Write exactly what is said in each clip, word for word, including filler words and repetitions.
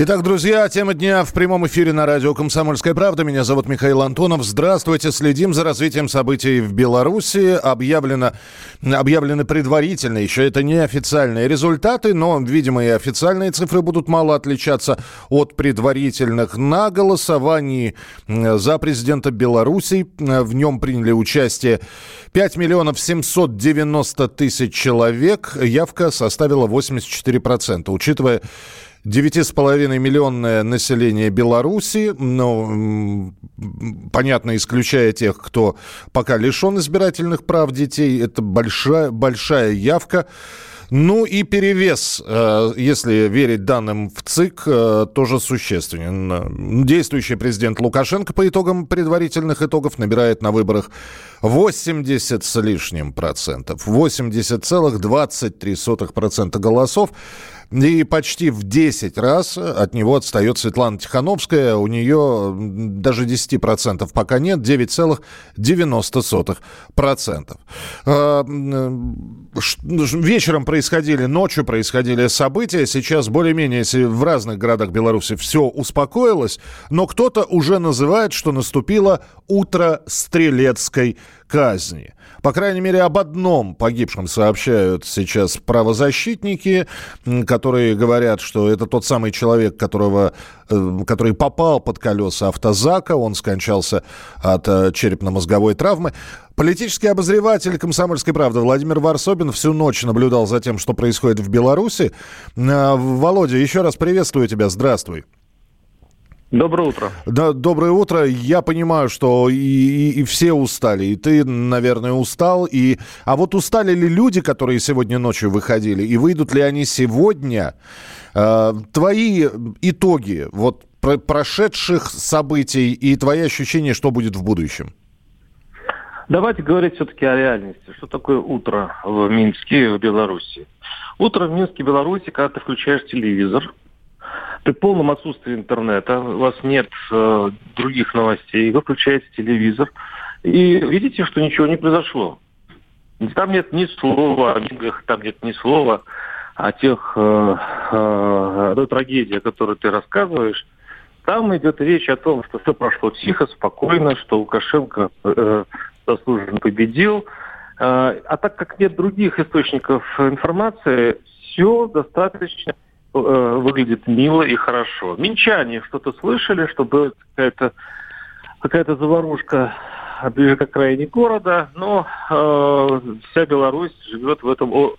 Итак, друзья, тема дня в прямом эфире на радио «Комсомольская правда». Меня зовут Михаил Антонов. Здравствуйте. Следим за развитием событий в Беларуси. Объявлено, объявлены предварительные, еще это не официальные результаты, но, видимо, и официальные цифры будут мало отличаться от предварительных. На голосовании за президента Беларуси в нем приняли участие пять миллионов семьсот девяносто тысяч человек. Явка составила восемьдесят четыре процента. Учитывая девять с половиной миллионное население Беларуси, ну, понятно, исключая тех, кто пока лишен избирательных прав детей, это большая, большая явка. Ну и перевес, если верить данным в ЦИК, тоже существенен. Действующий президент Лукашенко по итогам предварительных итогов набирает на выборах восемьдесят с лишним процентов, восемьдесят целых двадцать три сотых процента голосов. И почти в десять раз от него отстает Светлана Тихановская. У нее даже десяти процентов пока нет, девять целых девяносто сотых процента. Вечером происходили, ночью происходили события. Сейчас более-менее в разных городах Беларуси все успокоилось. Но кто-то уже называет, что наступило утро стрелецкой казни. По крайней мере, об одном погибшем сообщают сейчас правозащитники, которые говорят, что это тот самый человек, которого, который попал под колеса автозака, он скончался от черепно-мозговой травмы. Политический обозреватель «Комсомольской правды» Владимир Варсобин всю ночь наблюдал за тем, что происходит в Беларуси. Володя, еще раз приветствую тебя, здравствуй. Доброе утро. Да, доброе утро. Я понимаю, что и, и, и все устали, и ты, наверное, устал. И... А вот устали ли люди, которые сегодня ночью выходили, и выйдут ли они сегодня? Э, твои итоги вот, про- прошедших событий и твои ощущения, что будет в будущем? Давайте говорить все-таки о реальности. Что такое утро в Минске, в Беларуси? Утро в Минске, Беларуси, когда ты включаешь телевизор, при полном отсутствии интернета, у вас нет э, других новостей, вы включаете телевизор, и видите, что ничего не произошло. Там нет ни слова о мигах, там нет ни слова о тех э, э, той трагедии, о которой ты рассказываешь. Там идет речь о том, что все прошло тихо, спокойно, что Лукашенко э, заслуженно победил. Э, а так как нет других источников информации, все достаточно выглядит мило и хорошо. Минчане что-то слышали, что была какая-то, какая-то заварушка ближе к окраине города, но э, вся Беларусь живет в этом о,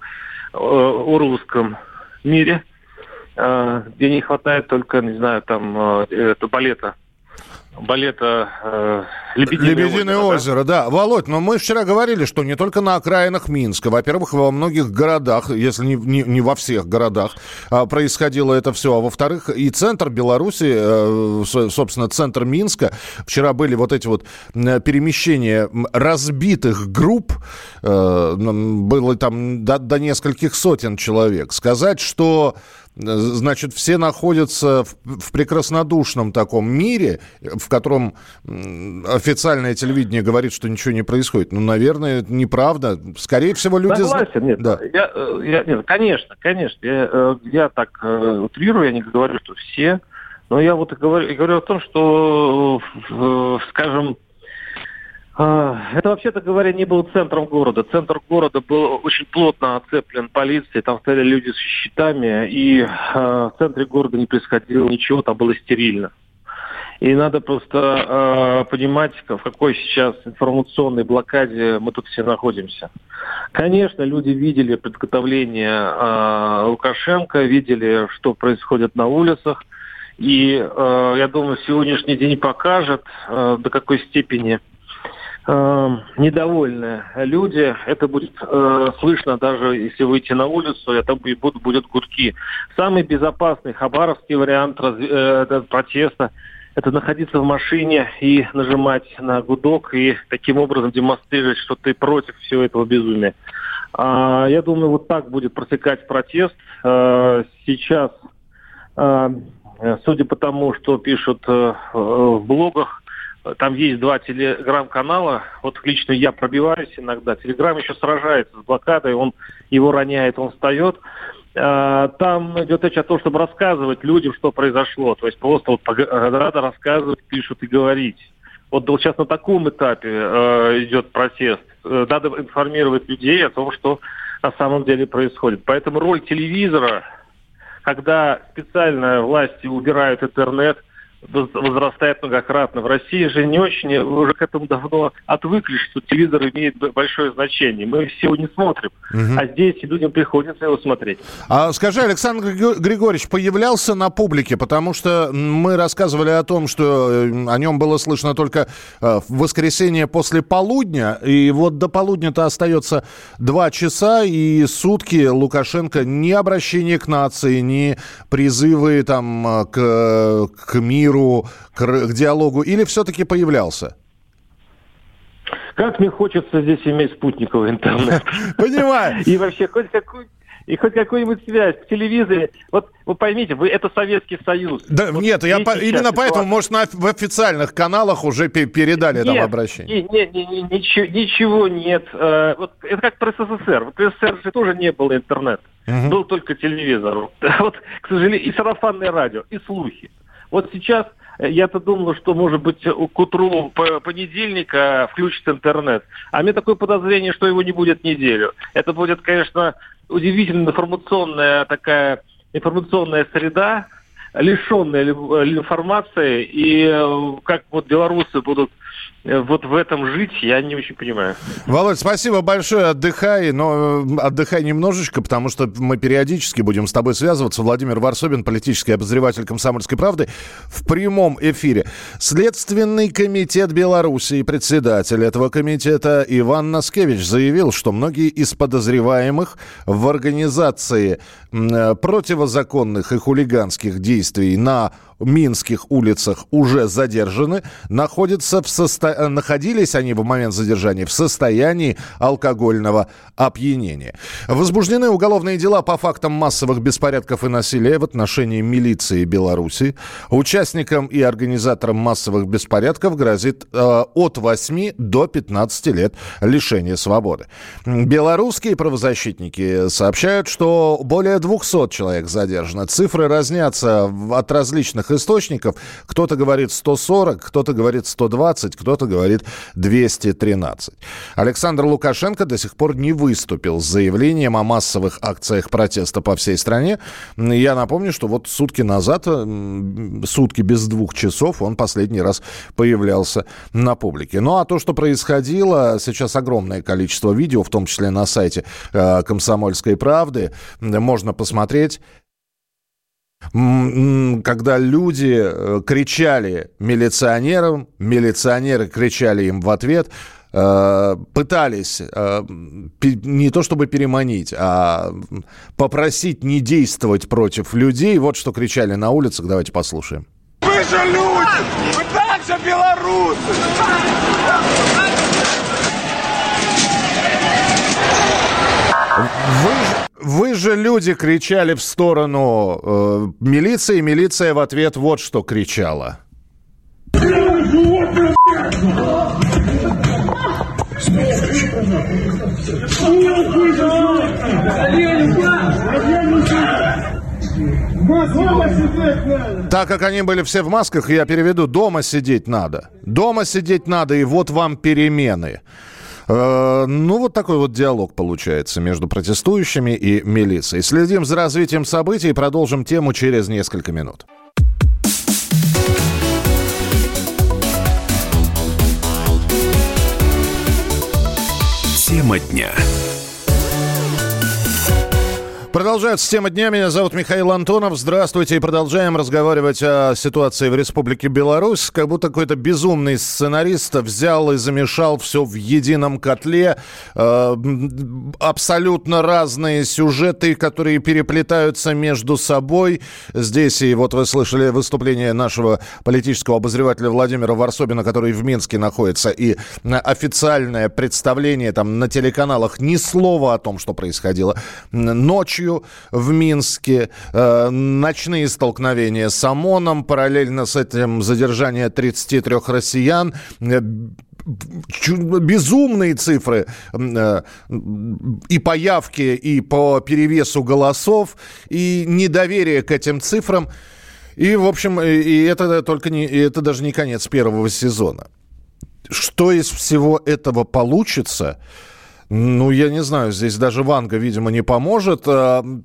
о, орусском мире, э, где не хватает только, не знаю, там, э, балета. Балета э, «Лебединое, Лебединое озеро», озеро да? да. Володь, но мы вчера говорили, что не только на окраинах Минска. Во-первых, во многих городах, если не, не, не во всех городах, а, происходило это все. А во-вторых, и центр Беларуси, э, собственно, центр Минска. Вчера были вот эти вот перемещения разбитых групп. Э, было там до, до нескольких сотен человек. Сказать, что... Значит, все находятся в прекраснодушном таком мире, в котором официальное телевидение говорит, что ничего не происходит. Ну, наверное, это неправда. Скорее всего, люди... Согласен, нет. Да. Я, я, нет конечно, конечно. Я, я так утрирую, я не говорю, что все. Но я вот говорю, я говорю о том, что, скажем, это, вообще-то говоря, не был центром города. Центр города был очень плотно оцеплен полицией, там стояли люди с щитами, и э, в центре города не происходило ничего, там было стерильно. И надо просто э, понимать, в какой сейчас информационной блокаде мы тут все находимся. Конечно, люди видели подготовление э, Лукашенко, видели, что происходит на улицах, и э, я думаю, сегодняшний день покажет, э, до какой степени... недовольные люди. Это будет э, слышно даже, если выйти на улицу, это будут, будут гудки. Самый безопасный хабаровский вариант разв... э, протеста это находиться в машине и нажимать на гудок, и таким образом демонстрировать, что ты против всего этого безумия. А, я думаю, вот так будет протекать протест. А, сейчас, а, судя по тому, что пишут а, в блогах, там есть два телеграм-канала. Вот лично я пробиваюсь иногда. Телеграм еще сражается с блокадой, он его роняет, он встает. Там идет речь о том, чтобы рассказывать людям, что произошло. То есть просто вот надо рассказывать, пишут и говорить. Вот сейчас на таком этапе идет протест. Надо информировать людей о том, что на самом деле происходит. Поэтому роль телевизора, когда специально власти убирают интернет, возрастает многократно. В России же не очень, уже к этому давно отвыкли, что телевизор имеет большое значение. Мы все не смотрим, угу. а здесь людям приходится его смотреть. А скажи, Александр Григорьевич, появлялся на публике? Потому что мы рассказывали о том, что о нем было слышно только в воскресенье после полудня, и вот до полудня-то остается два часа, и сутки Лукашенко ни обращение к нации, ни призывы там, к, к миру, к диалогу, или все-таки появлялся? Как мне хочется здесь иметь спутниковый интернет. Понимаю. И вообще хоть какую и хоть какую-нибудь связь к телевизору. Вот вы поймите, вы это Советский Союз. Да, вот нет, я по, именно поэтому, может, на, в официальных каналах уже передали там обращение. Нет, нет, нет, ничего, ничего нет. Э, вот, это как про СССР. Вот в СССР же тоже не было интернета. Угу. Был только телевизор. Вот, к сожалению, и сарафанное радио, и слухи. Вот сейчас я-то думал, что, может быть, к утру понедельника включится интернет. А мне такое подозрение, что его не будет неделю. Это будет, конечно, удивительная информационная такая информационная среда, лишенная информации. И как вот белорусы будут вот в этом жить, я не очень понимаю. Володь, спасибо большое, отдыхай, но отдыхай немножечко, потому что мы периодически будем с тобой связываться. Владимир Варсобин, политический обозреватель «Комсомольской правды», в прямом эфире. Следственный комитет Беларуси и председатель этого комитета Иван Носкевич заявил, что многие из подозреваемых в организации противозаконных и хулиганских действий на минских улицах уже задержаны, находятся в состо... находились они в момент задержания в состоянии алкогольного опьянения. Возбуждены уголовные дела по фактам массовых беспорядков и насилия в отношении милиции Беларуси. Участникам и организаторам массовых беспорядков грозит э, от восьми до пятнадцати лет лишения свободы. Белорусские правозащитники сообщают, что более двухсот человек задержано. Цифры разнятся от различных источников. Кто-то говорит сто сорок, кто-то говорит сто двадцать, кто-то говорит двести тринадцать. Александр Лукашенко до сих пор не выступил с заявлением о массовых акциях протеста по всей стране. Я напомню, что вот сутки назад, сутки без двух часов, он последний раз появлялся на публике. Ну а то, что происходило, сейчас огромное количество видео, в том числе на сайте «Комсомольской правды», можно посмотреть. Когда люди кричали милиционерам, милиционеры кричали им в ответ, пытались не то чтобы переманить, а попросить не действовать против людей. Вот что кричали на улицах, давайте послушаем. Вы же люди, вы также белорусы. Вы же, вы же люди кричали в сторону э, милиции, милиция в ответ вот что кричала. Так как они были все в масках, я переведу: дома сидеть надо. Дома сидеть надо, и вот вам перемены. Ну, вот такой вот диалог получается между протестующими и милицией. Следим за развитием событий и продолжим тему через несколько минут. Тема дня. Продолжается тема дня. Меня зовут Михаил Антонов. Здравствуйте. И продолжаем разговаривать о ситуации в Республике Беларусь. Как будто какой-то безумный сценарист взял и замешал все в едином котле. Э, абсолютно разные сюжеты, которые переплетаются между собой. Здесь, и вот вы слышали выступление нашего политического обозревателя Владимира Варсобина, который в Минске находится, и официальное представление там на телеканалах ни слова о том, что происходило ночью в Минске, э, ночные столкновения с ОМОНом, параллельно с этим задержание тридцати трёх россиян, э, безумные цифры э, и по явке, и по перевесу голосов, и недоверие к этим цифрам. И, в общем, и это, только не, и это даже не конец первого сезона. Что из всего этого получится? Ну, я не знаю, здесь даже Ванга, видимо, не поможет,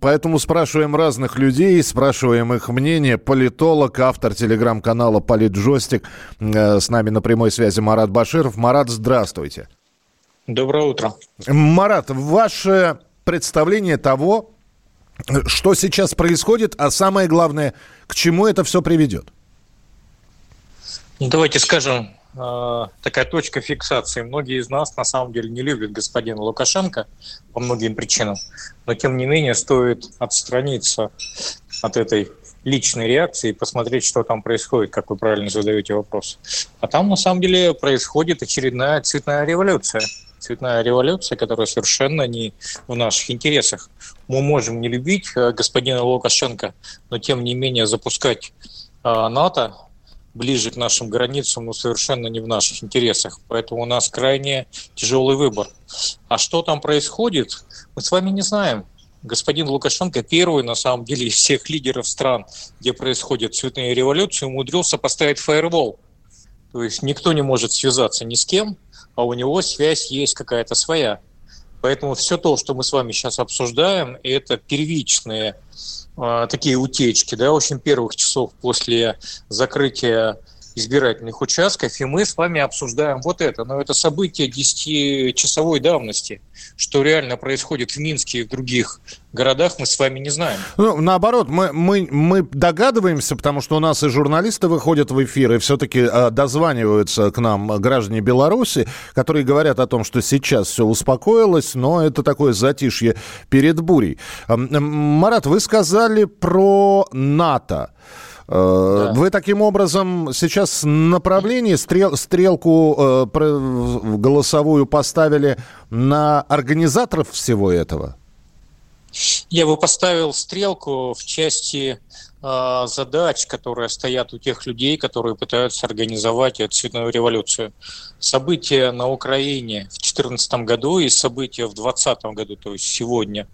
поэтому спрашиваем разных людей, спрашиваем их мнение. Политолог, автор телеграм-канала «Политжостик», с нами на прямой связи Марат Баширов. Марат, здравствуйте. Доброе утро. Марат, ваше представление того, что сейчас происходит, а самое главное, к чему это все приведет? Ну, давайте скажем... такая точка фиксации. Многие из нас на самом деле не любят господина Лукашенко по многим причинам, но тем не менее стоит отстраниться от этой личной реакции и посмотреть, что там происходит, как вы правильно задаете вопрос. А там на самом деле происходит очередная цветная революция. Цветная революция, которая совершенно не в наших интересах. Мы можем не любить господина Лукашенко, но тем не менее запускать НАТО ближе к нашим границам, но совершенно не в наших интересах. Поэтому у нас крайне тяжелый выбор. А что там происходит, мы с вами не знаем. Господин Лукашенко первый, на самом деле, из всех лидеров стран, где происходят цветные революции, умудрился поставить фаервол. То есть никто не может связаться ни с кем, а у него связь есть какая-то своя. Поэтому все то, что мы с вами сейчас обсуждаем, это первичные э, такие утечки, да, очень первых часов после закрытия избирательных участков, и мы с вами обсуждаем вот это. Но это событие десятичасовой давности. Что реально происходит в Минске и в других городах, мы с вами не знаем. Ну, наоборот, мы, мы, мы догадываемся, потому что у нас и журналисты выходят в эфир, и все-таки э, дозваниваются к нам граждане Беларуси, которые говорят о том, что сейчас все успокоилось, но это такое затишье перед бурей. Э, э, Марат, вы сказали про НАТО. Да. Вы таким образом сейчас направление, стрел, стрелку э, голосовую поставили на организаторов всего этого? Я бы поставил стрелку в части э, задач, которые стоят у тех людей, которые пытаются организовать эту цветную революцию. События на Украине в две тысячи четырнадцатом году и события в две тысячи двадцатом году, то есть сегодня,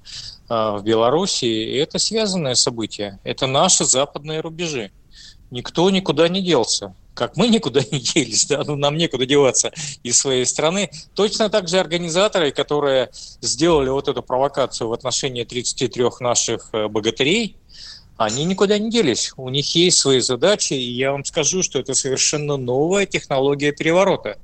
э, в Беларуси, это связанные события. Это наши западные рубежи. Никто никуда не делся. Как мы никуда не делись, да, ну, нам некуда деваться из своей страны. Точно так же организаторы, которые сделали вот эту провокацию в отношении тридцати трёх наших богатырей, они никуда не делись. У них есть свои задачи, и я вам скажу, что это совершенно новая технология переворота.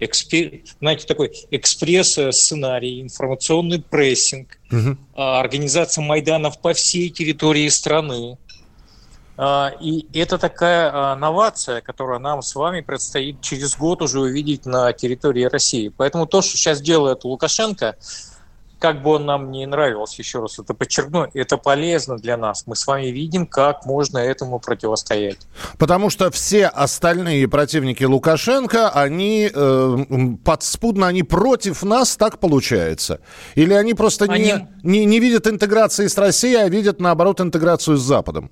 Экспер... Знаете, такой экспресс-сценарий, информационный прессинг, угу. Организация майданов по всей территории страны. И это такая новация, которую нам с вами предстоит через год уже увидеть на территории России. Поэтому то, что сейчас делает Лукашенко, как бы он нам не нравился, еще раз это подчеркну, это полезно для нас. Мы с вами видим, как можно этому противостоять. Потому что все остальные противники Лукашенко, они э, подспудно, они против нас, так получается? Или они просто они... Не, не, не видят интеграции с Россией, а видят, наоборот, интеграцию с Западом?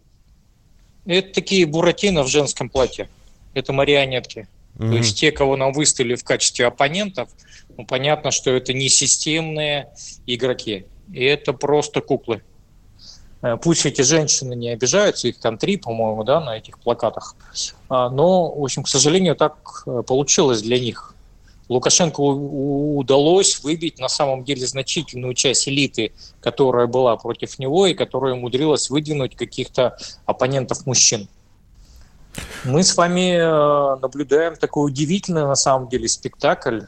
Это такие буратино в женском платье. Это марионетки. Mm-hmm. То есть те, кого нам выставили в качестве оппонентов, ну, понятно, что это не системные игроки. И это просто куклы. Пусть эти женщины не обижаются, их там три, по-моему, да, на этих плакатах. Но, в общем, к сожалению, так получилось для них. Лукашенко удалось выбить на самом деле значительную часть элиты, которая была против него и которая умудрилась выдвинуть каких-то оппонентов мужчин. Мы с вами наблюдаем такой удивительный на самом деле спектакль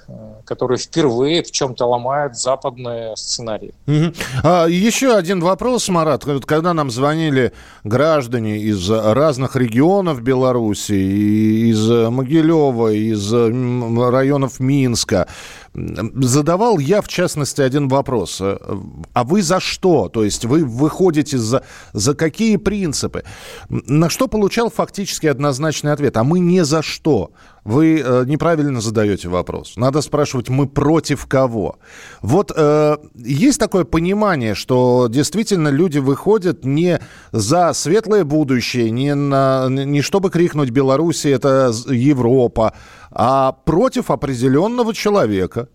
которые впервые в чем-то ломают западные сценарии. Угу. А, еще один вопрос, Марат. Когда нам звонили граждане из разных регионов Беларуси, из Могилева, из районов Минска, задавал я, в частности, один вопрос. А вы за что? То есть вы выходите за, за какие принципы? На что получал фактически однозначный ответ. А мы не за что. Вы э, неправильно задаете вопрос. Надо спрашивать, мы против кого? Вот э, есть такое понимание, что действительно люди выходят не за светлое будущее, не, на, не чтобы крикнуть «Белоруссия – это Европа», а против определенного человека.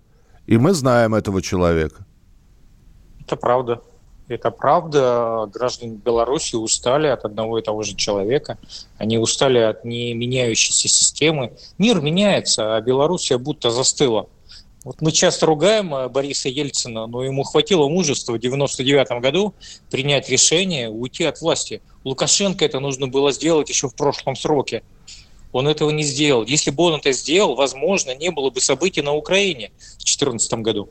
И мы знаем этого человека. Это правда. Это правда. Граждане Беларуси устали от одного и того же человека. Они устали от не меняющейся системы. Мир меняется, а Белоруссия будто застыла. Вот мы часто ругаем Бориса Ельцина, но ему хватило мужества в девяносто девятом году принять решение уйти от власти. Лукашенко это нужно было сделать еще в прошлом сроке. Он этого не сделал. Если бы он это сделал, возможно, не было бы событий на Украине в две тысячи четырнадцатом году.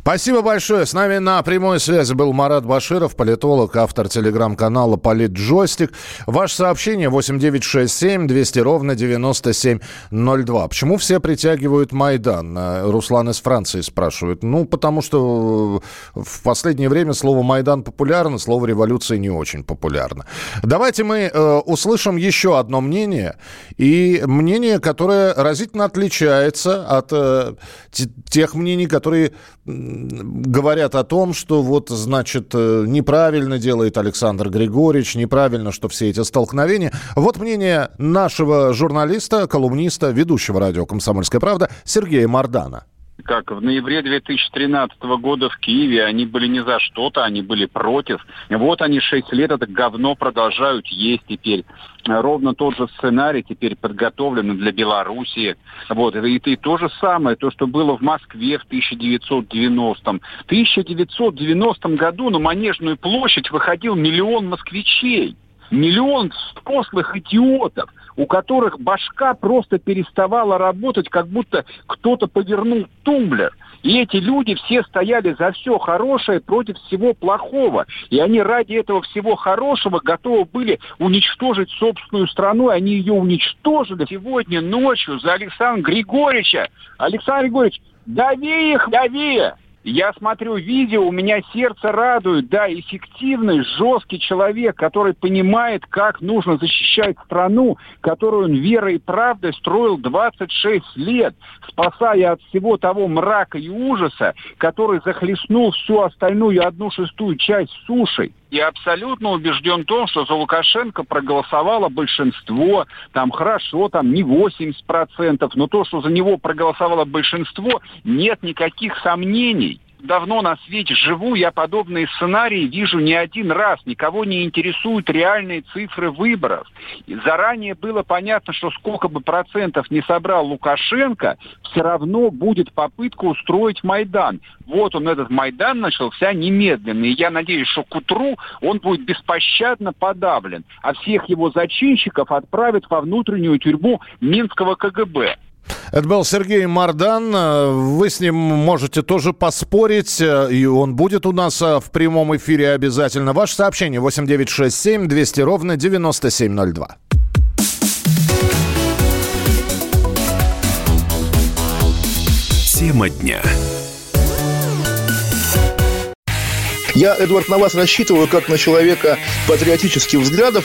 Спасибо большое. С нами на прямой связи был Марат Баширов, политолог, автор телеграм-канала «Политжостик». Ваше сообщение восемь девятьсот шестьдесят семь двести ровно девяносто семь ноль два. Почему все притягивают Майдан? Руслан из Франции спрашивает. Ну, потому что в последнее время слово «Майдан» популярно, слово «революция» не очень популярно. Давайте мы э, услышим еще одно мнение. И мнение, которое разительно отличается от э, тех мнений, которые... говорят о том, что вот, значит, неправильно делает Александр Григорьевич, неправильно, что все эти столкновения. Вот мнение нашего журналиста, колумниста, ведущего радио «Комсомольская правда» Сергея Мардана. Как в ноябре две тысячи тринадцатого года в Киеве они были не за что-то, они были против. Вот они шесть лет это говно продолжают есть теперь. Ровно тот же сценарий теперь подготовлен для Белоруссии. Вот. И, и то же самое, то, что было в Москве в тысяча девятьсот девяностом. В тысяча девятьсот девяностом году на Манежную площадь выходил миллион москвичей. Миллион взрослых идиотов, у которых башка просто переставала работать, как будто кто-то повернул тумблер. И эти люди все стояли за все хорошее против всего плохого. И они ради этого всего хорошего готовы были уничтожить собственную страну. Они ее уничтожили сегодня ночью за Александра Григорьевича. Александр Григорьевич, дави их, дави! Я смотрю видео, у меня сердце радует, да, эффективный, жесткий человек, который понимает, как нужно защищать страну, которую он верой и правдой строил двадцать шесть лет, спасая от всего того мрака и ужаса, который захлестнул всю остальную одну шестую часть суши. Я абсолютно убежден в том, что за Лукашенко проголосовало большинство, там хорошо, там не восемьдесят процентов, но то, что за него проголосовало большинство, нет никаких сомнений. Давно на свете живу, я подобные сценарии вижу не один раз. Никого не интересуют реальные цифры выборов. И заранее было понятно, что сколько бы процентов не собрал Лукашенко, все равно будет попытка устроить Майдан. Вот он, этот Майдан, начался немедленно. И я надеюсь, что к утру он будет беспощадно подавлен. А всех его зачинщиков отправят во внутреннюю тюрьму Минского ка гэ бэ. Это был Сергей Мардан. Вы с ним можете тоже поспорить, и он будет у нас в прямом эфире обязательно. Ваше сообщение восемь девятьсот шестьдесят семь двести ровно девяносто семь ноль два. Тема дня. Я, Эдвард, на вас рассчитываю как на человека патриотических взглядов.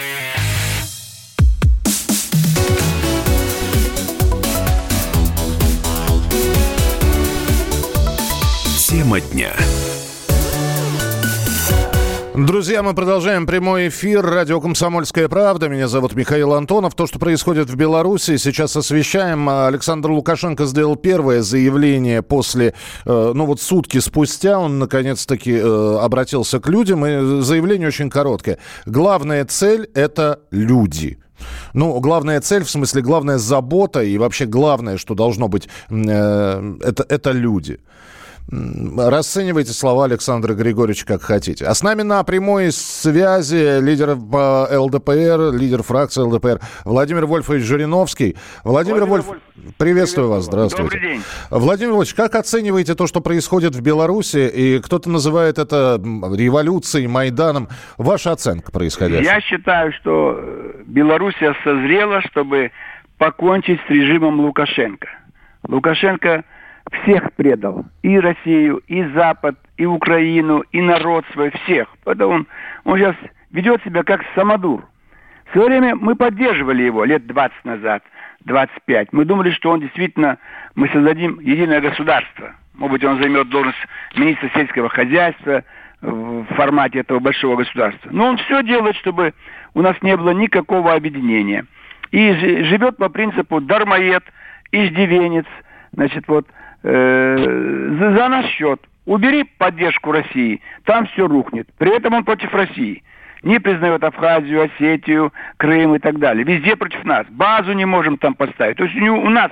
Тема дня. Друзья, мы продолжаем прямой эфир. Радио «Комсомольская правда». Меня зовут Михаил Антонов. То, что происходит в Беларуси, сейчас освещаем. Александр Лукашенко сделал первое заявление после, ну вот сутки спустя. Он, наконец-таки, обратился к людям. И заявление очень короткое. Главная цель – это люди. Ну, главная цель, в смысле, главная забота и вообще главное, что должно быть, это, это люди. Расценивайте слова Александра Григорьевича как хотите. А с нами на прямой связи лидер ЛДПР, лидер фракции ЛДПР Владимир Вольфович Жириновский. Владимир, Владимир Вольф, Вольф, приветствую вас, здравствуйте. Добрый день. Владимир Вольфович, как оцениваете то, что происходит в Беларуси, и кто-то называет это революцией, Майданом? Ваша оценка происходящего? Я считаю, что Белоруссия созрела, чтобы покончить с режимом Лукашенко. Лукашенко всех предал. И Россию, и Запад, и Украину, и народ свой, всех. Поэтому он, он сейчас ведет себя как самодур. В свое время мы поддерживали его лет двадцать назад, двадцать пять. Мы думали, что он действительно... Мы создадим единое государство. Может быть, он займет должность министра сельского хозяйства в формате этого большого государства. Но он все делает, чтобы у нас не было никакого объединения. И живет по принципу дармоед, иждивенец, значит, вот... За, за наш счет. Убери поддержку России, там все рухнет. При этом он против России. Не признает Абхазию, Осетию, Крым и так далее. Везде против нас. Базу не можем там поставить. То есть у нас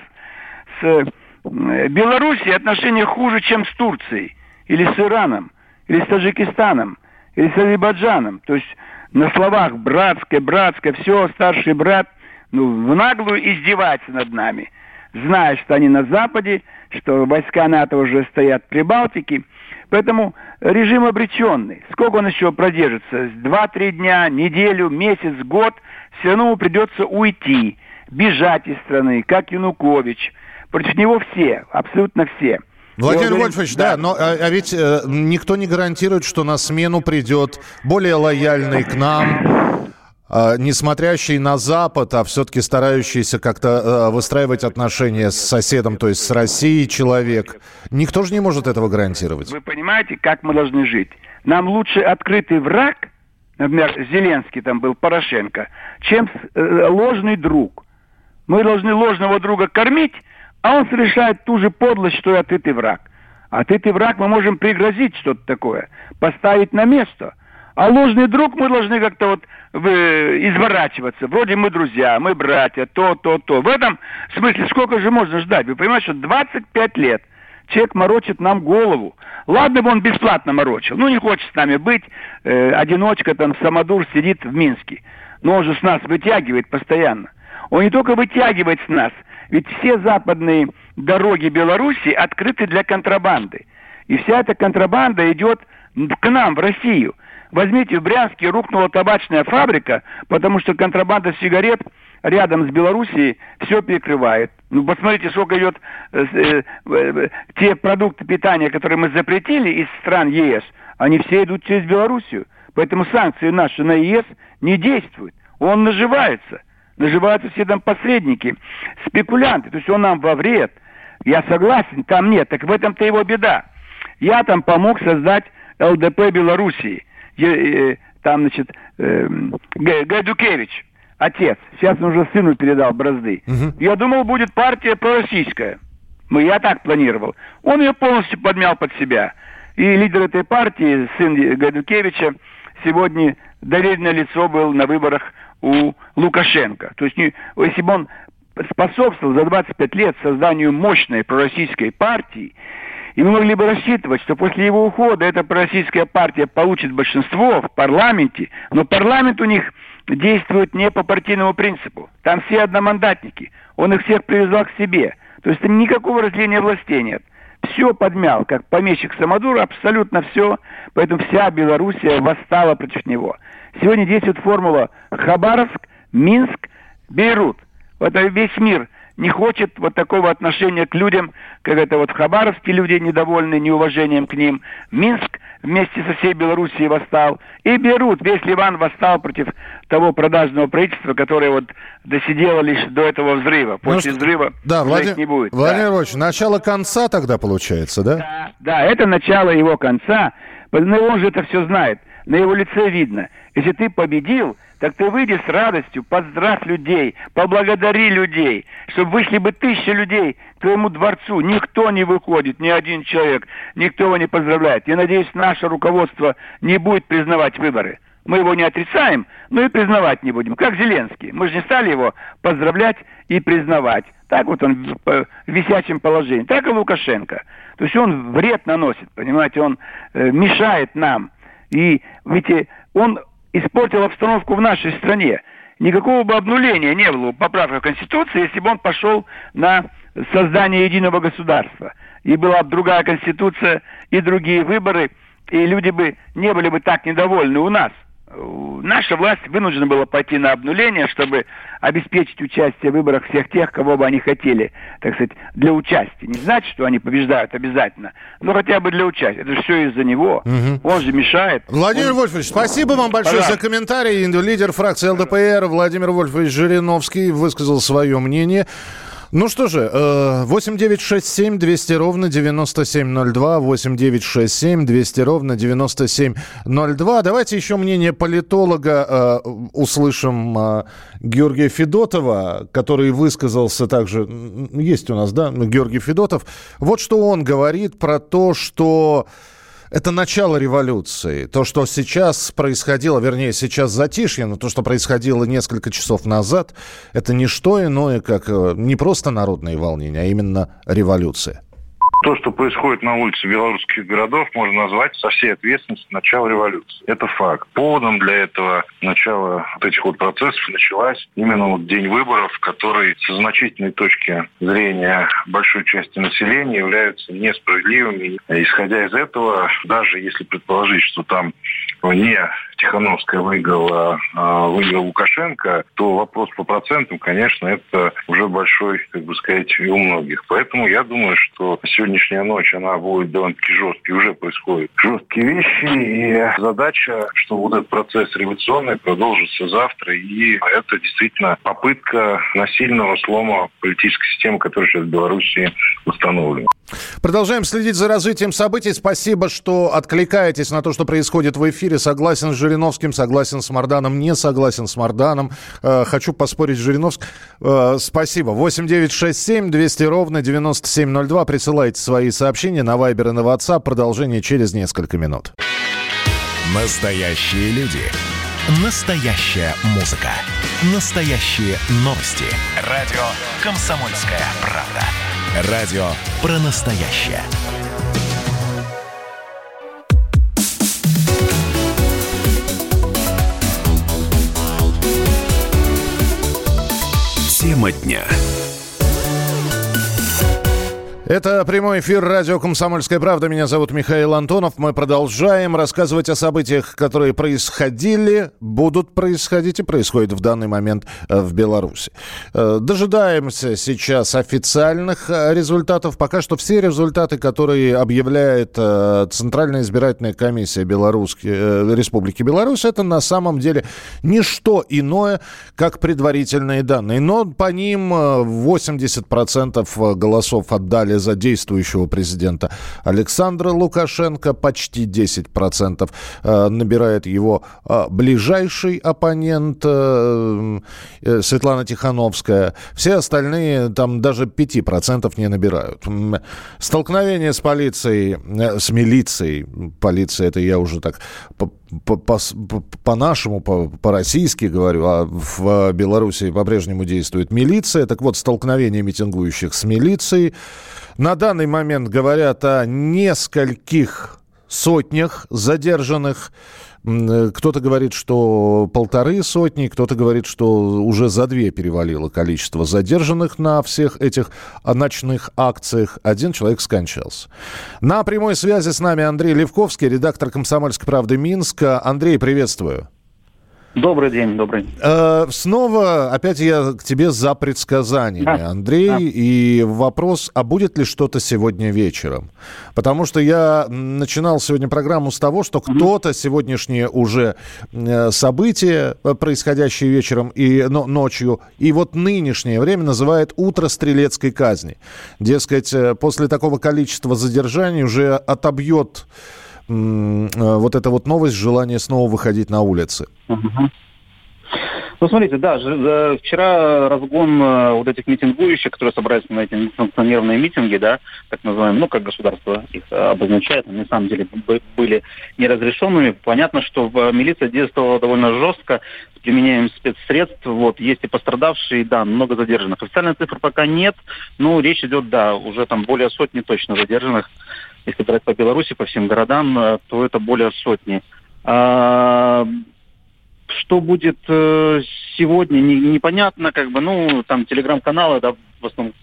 с Белоруссией отношения хуже, чем с Турцией. Или с Ираном, или с Таджикистаном, или с Азербайджаном. То есть на словах братское, братское, все, старший брат, ну, в наглую издевается над нами. Зная, что они на Западе, что войска НАТО уже стоят в Прибалтике. Поэтому режим обреченный. Сколько он еще продержится? Два-три дня, неделю, месяц, год. Все равно ему придется уйти, бежать из страны, как Янукович. Против него все, абсолютно все. Владимир Вольфович, да, но а, а ведь э, никто не гарантирует, что на смену придет более лояльный к нам, не смотрящий на Запад, а все-таки старающийся как-то выстраивать отношения с соседом, то есть с Россией, человек. Никто же не может этого гарантировать. Вы понимаете, как мы должны жить? Нам лучше открытый враг, например, Зеленский там был, Порошенко, чем ложный друг. Мы должны ложного друга кормить, а он совершает ту же подлость, что и открытый враг. Открытый враг мы можем пригрозить что-то такое, поставить на место. А ложный друг мы должны как-то вот изворачиваться. Вроде мы друзья, мы братья, то, то, то. В этом смысле сколько же можно ждать? Вы понимаете, что двадцать пять лет человек морочит нам голову. Ладно бы он бесплатно морочил. Ну, не хочет с нами быть. Э, одиночка там, самодур сидит в Минске. Но он же с нас вытягивает постоянно. Он не только вытягивает с нас. Ведь все западные дороги Беларуси открыты для контрабанды. И вся эта контрабанда идет к нам, в Россию. Возьмите, в Брянске рухнула табачная фабрика, потому что контрабанда сигарет рядом с Белоруссией все перекрывает. Ну, посмотрите, сколько идет э, э, э, те продукты питания, которые мы запретили из стран ЕС, они все идут через Белоруссию. Поэтому санкции наши на ЕС не действуют. Он наживается. Наживаются все там посредники, спекулянты. То есть он нам во вред. Я согласен, там нет. Так в этом-то его беда. Я там помог создать ЛДП Белоруссии. Там, значит, Гайдукевич, отец. Сейчас он уже сыну передал бразды. Угу. Я думал, будет партия пророссийская. Ну, я так планировал. Он ее полностью подмял под себя. И лидер этой партии, сын Гайдукевича, сегодня доверенное лицо был на выборах у Лукашенко. То есть, если бы он способствовал за двадцать пять лет созданию мощной пророссийской партии, и мы могли бы рассчитывать, что после его ухода эта пророссийская партия получит большинство в парламенте, но парламент у них действует не по партийному принципу. Там все одномандатники. Он их всех привязал к себе. То есть никакого разделения властей нет. Все подмял, как помещик самодура, абсолютно все. Поэтому вся Белоруссия восстала против него. Сегодня действует формула Хабаровск, Минск, Бейрут. Вот весь мир не хочет вот такого отношения к людям, как это вот в Хабаровске люди недовольны неуважением к ним. Минск вместе со всей Белоруссией восстал. И Бейрут, весь Ливан восстал против того продажного правительства, которое вот досидело лишь до этого взрыва. После ну, взрыва да, Владим... не будет. Владимир да. Владимирович, начало конца тогда получается, да? Да, да, это начало его конца. Но он же это все знает. на его лице видно. Если ты победил, так ты выйди с радостью, поздравь людей, поблагодари людей, чтобы вышли бы тысячи людей к твоему дворцу. Никто не выходит, ни один человек, никто его не поздравляет. Я надеюсь, наше руководство не будет признавать выборы. Мы его не отрицаем, но и признавать не будем. Как Зеленский. Мы же не стали его поздравлять и признавать. Так вот он в висячем положении. Так и Лукашенко. То есть он вред наносит, понимаете, он мешает нам. И, видите, он испортил обстановку в нашей стране. Никакого бы обнуления не было поправка Конституции, если бы он пошел на создание единого государства. И была бы другая Конституция, и другие выборы, и люди бы не были бы так недовольны у нас. Наша власть вынуждена была пойти на обнуление, чтобы обеспечить участие в выборах всех тех, кого бы они хотели, так сказать, для участия. Не значит, что они побеждают обязательно, но хотя бы для участия. Это же все из-за него. Угу. Он же мешает. Владимир Он... Вольфович, спасибо вам большое Пожалуйста. за комментарий. Лидер фракции ЛДПР Владимир Вольфович Жириновский высказал свое мнение. Ну что же, восемь девять шесть семь двести ровно девяносто семь ноль два, восемь девять шесть семь двести ровно девяносто семь ноль два. Давайте еще мнение политолога э, услышим э, Георгия Федотова, который высказался также, есть у нас, да, Георгий Федотов. Вот что он говорит про то, что... Это начало революции. То, что сейчас происходило, вернее, сейчас затишье, но то, что происходило несколько часов назад, это не что иное, как не просто народные волнения, а именно революция. То, что происходит на улице белорусских городов, можно назвать со всей ответственностью начало революции. Это факт. Поводом для этого начала вот этих вот процессов началась именно вот день выборов, который со значительной точки зрения большой части населения являются несправедливыми. Исходя из этого, даже если предположить, что там не Тихановская выиграла, а выиграл Лукашенко, то вопрос по процентам, конечно, это уже большой, как бы сказать, и у многих. Поэтому я думаю, что сегодня Сегодняшняя ночь, она будет довольно-таки жесткой, уже происходят жесткие вещи, и задача, что вот этот процесс революционный продолжится завтра, и это действительно попытка насильного слома политической системы, которая сейчас в Беларуси установлена. Продолжаем следить за развитием событий. Спасибо, что откликаетесь на то, что происходит в эфире. Согласен с Жириновским, согласен с Марданом, не согласен с Марданом. Э, хочу поспорить с Жириновским. Э, спасибо. восемь девять шесть семь двести ровно девяносто семь ноль два. Присылайте свои сообщения на Вайбер и на WhatsApp. Продолжение через несколько минут. Настоящие люди. Настоящая музыка. Настоящие новости. Радио «Комсомольская правда». Радио про настоящее. Тема дня. Это прямой эфир радио «Комсомольская правда». Меня зовут Михаил Антонов. Мы продолжаем рассказывать о событиях, которые происходили, будут происходить и происходят в данный момент в Беларуси. Дожидаемся сейчас официальных результатов. Пока что все результаты, которые объявляет Центральная избирательная комиссия Белорусской, Республики Беларусь, это на самом деле не что иное, как предварительные данные. Но по ним восемьдесят процентов голосов отдали за действующего президента Александра Лукашенко, почти десять процентов набирает его ближайший оппонент Светлана Тихановская. Все остальные там даже пять процентов не набирают. Столкновение с полицией, с милицией, полиция, это я уже так по-нашему, по-российски говорю, а в Беларуси по-прежнему действует милиция. Так вот, столкновение митингующих с милицией. На данный момент говорят о нескольких сотнях задержанных. Кто-то говорит, что полторы сотни, кто-то говорит, что уже за две перевалило количество задержанных на всех этих ночных акциях. Один человек скончался. На прямой связи с нами Андрей Левковский, редактор «Комсомольской правды» Минска. Андрей, приветствую. Добрый день, добрый. Э, снова опять я к тебе за предсказаниями, да, Андрей, да. И вопрос, а будет ли что-то сегодня вечером? Потому что я начинал сегодня программу с того, что кто-то сегодняшние уже события, происходящие вечером и ночью, и вот нынешнее время называет утро стрелецкой казни. Дескать, после такого количества задержаний уже отобьет... вот эта вот новость, желание снова выходить на улицы? Угу. Ну, смотрите, да, вчера разгон вот этих митингующих, которые собрались на эти несанкционированные митинги, да, так называемые, ну, как государство их обозначает, они на самом деле были неразрешенными. Понятно, что милиция действовала довольно жестко, с применением спецсредств, вот, есть и пострадавшие, да, много задержанных. Официальной цифры пока нет, но речь идет, да, уже там более сотни точно задержанных. Если брать по Беларуси, по всем городам, то это более сотни. Что будет э, сегодня, не, непонятно, как бы, ну, там телеграм-каналы, да, в основном,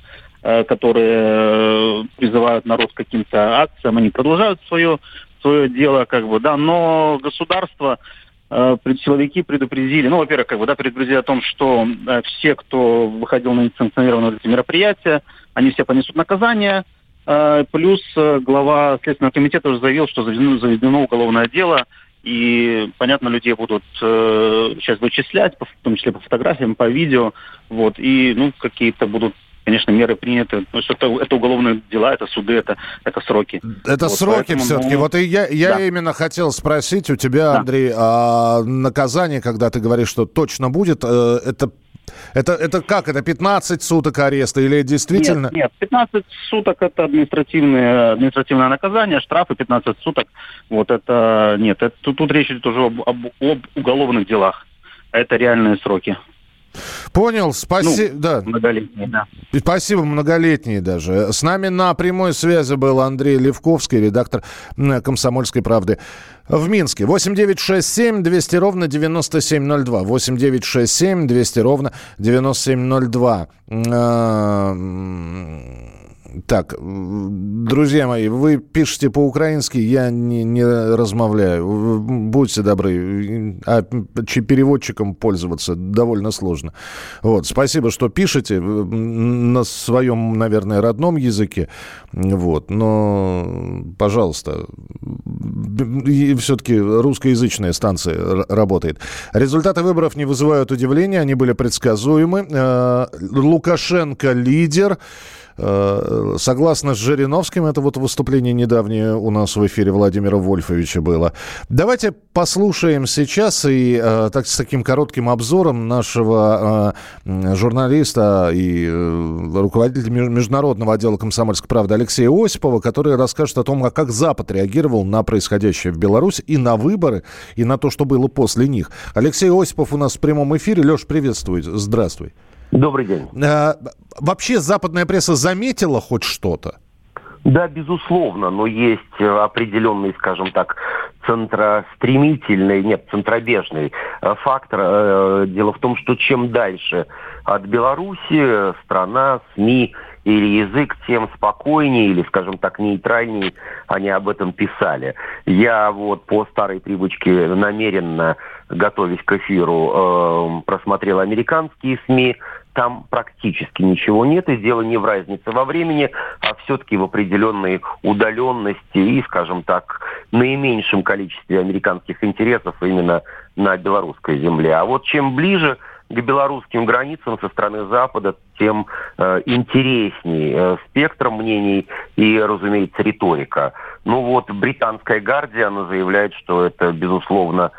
э, которые э, призывают народ к каким-то акциям, они продолжают свое, свое дело, как бы, да, но государство, э, силовики предупредили, ну, во-первых, как бы, да, предупредили о том, что э, все, кто выходил на несанкционированные эти мероприятия, они все понесут наказание, э, плюс э, глава Следственного комитета уже заявил, что заведено, заведено уголовное дело. И, понятно, людей будут э, сейчас вычислять, в том числе по фотографиям, по видео. Вот, и, ну, какие-то будут, конечно, меры приняты. Ну, это, это уголовные дела, это суды, это, это сроки. Это вот, сроки поэтому, все-таки. Ну, вот и я, я да. именно хотел спросить у тебя, да. Андрей, а наказание, когда ты говоришь, что точно будет, это... Это, это как? Это пятнадцать суток ареста или действительно? Нет, нет, пятнадцать суток это административное, административное наказание, штрафы пятнадцать суток. Вот это нет, это, тут, тут речь идет уже об, об, об уголовных делах. Это реальные сроки. Понял, спасибо. Ну, да. Многолетние, да. Спасибо, многолетние даже. С нами на прямой связи был Андрей Левковский, редактор «Комсомольской правды» в Минске. восемь девять шесть семь двести ровно девяносто семь ноль два. восемь девять шесть семь двести ровно девяносто семь ноль два. Так, друзья мои, вы пишете по-украински, я не, не размовляю. Будьте добры, а переводчиком пользоваться довольно сложно. Вот, спасибо, что пишете на своем, наверное, родном языке. Вот, но, пожалуйста, все-таки русскоязычная станция работает. Результаты выборов не вызывают удивления, они были предсказуемы. Лукашенко лидер. Согласно с Жириновским, это вот выступление недавнее у нас в эфире Владимира Вольфовича было. Давайте послушаем сейчас и так, с таким коротким обзором нашего журналиста и руководителя международного отдела «Комсомольской правды» Алексея Осипова, который расскажет о том, как Запад реагировал на происходящее в Беларуси и на выборы, и на то, что было после них. Алексей Осипов у нас в прямом эфире. Леш, приветствую. Здравствуй. Добрый день. А, вообще западная пресса заметила хоть что-то? Да, безусловно, но есть определенный, скажем так, центростремительный, нет, центробежный фактор. Дело в том, что чем дальше от Беларуси страна, СМИ или язык, тем спокойнее или, скажем так, нейтральнее они об этом писали. Я вот по старой привычке намеренно, готовясь к эфиру, э, просмотрел американские СМИ. Там практически ничего нет, и дело не в разнице во времени, а все-таки в определенной удаленности и, скажем так, наименьшем количестве американских интересов именно на белорусской земле. А вот чем ближе к белорусским границам со стороны Запада, тем э, интересней э, спектр мнений и, разумеется, риторика. Ну вот, британская «Гардиан» заявляет, что это, безусловно,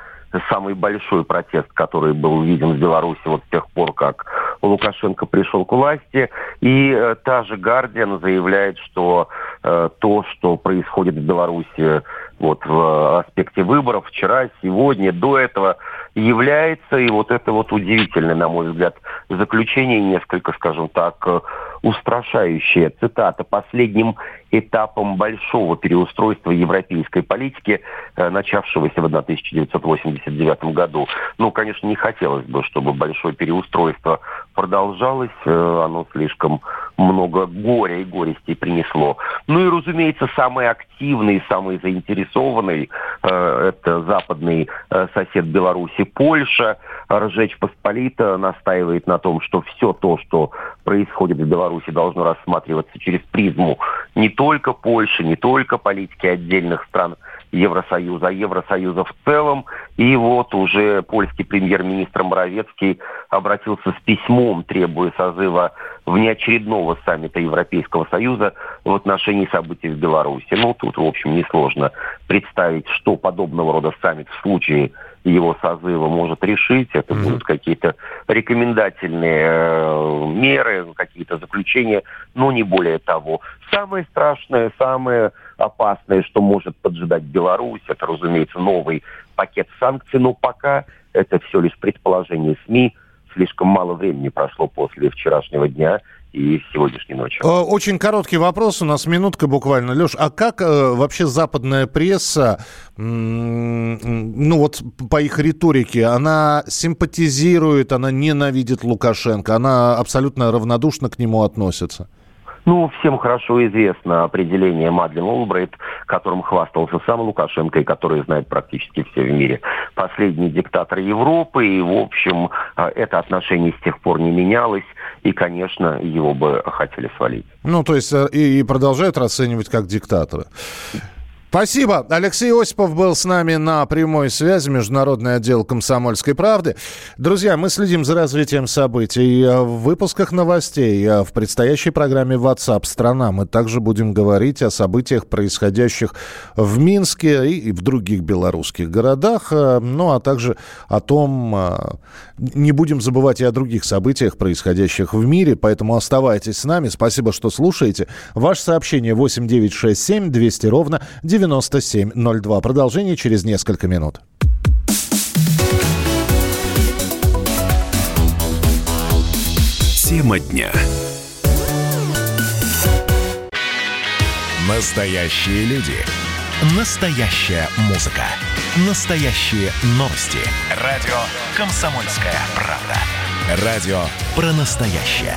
самый большой протест, который был виден в Беларуси вот с тех пор, как Лукашенко пришел к власти. И э, та же «Гардиан» заявляет, что э, то, что происходит в Беларуси вот, в аспекте выборов вчера, сегодня, до этого, является, и вот это вот удивительное, на мой взгляд, заключение, несколько, скажем так, устрашающее, цитата, «последним этапом большого переустройства европейской политики, начавшегося в тысяча девятьсот восемьдесят девятом году». Ну, конечно, не хотелось бы, чтобы большое переустройство продолжалось, оно слишком много горя и горести принесло. Ну и, разумеется, самый активный, самый заинтересованный, э, это западный э, сосед Беларуси, Польша. Ржечь Посполита настаивает на том, что все то, что происходит в Беларуси, должно рассматриваться через призму не только Польши, не только политики отдельных стран Евросоюза, а Евросоюза в целом. И вот уже польский премьер-министр Моравецкий обратился с письмом, требуя созыва внеочередного саммита Европейского Союза в отношении событий в Беларуси. Ну, тут, в общем, несложно представить, что подобного рода саммит в случае его созыва может решить. Это mm-hmm. будут какие-то рекомендательные э, меры, какие-то заключения, но не более того. Самое страшное, самое опасное, что может поджидать Беларусь, это, разумеется, новый пакет санкций, но пока это все лишь предположение СМИ. Слишком мало времени прошло после вчерашнего дня и сегодняшней ночи. Очень короткий вопрос, у нас минутка буквально. Леш, а как э, вообще западная пресса, м-м, ну вот по их риторике, она симпатизирует, она ненавидит Лукашенко, она абсолютно равнодушно к нему относится? Ну, всем хорошо известно определение Мадлен Олбрайт, которым хвастался сам Лукашенко и который знает практически все в мире. Последний диктатор Европы, и, в общем, это отношение с тех пор не менялось, и, конечно, его бы хотели свалить. Ну, то есть и, и продолжают расценивать как диктатора. Спасибо. Алексей Осипов был с нами на прямой связи, международный отдел «Комсомольской правды». Друзья, мы следим за развитием событий в выпусках новостей, в предстоящей программе WhatsApp «Страна». Мы также будем говорить о событиях, происходящих в Минске и в других белорусских городах, ну а также о том, не будем забывать и о других событиях, происходящих в мире, поэтому оставайтесь с нами. Спасибо, что слушаете. Ваше сообщение восемь девятьсот шестьдесят семь двести ровно девяносто семь ноль два. Продолжение через несколько минут. Тема дня. Настоящие люди. Настоящая музыка. Настоящие новости. Радио «Комсомольская правда». Радио про настоящее.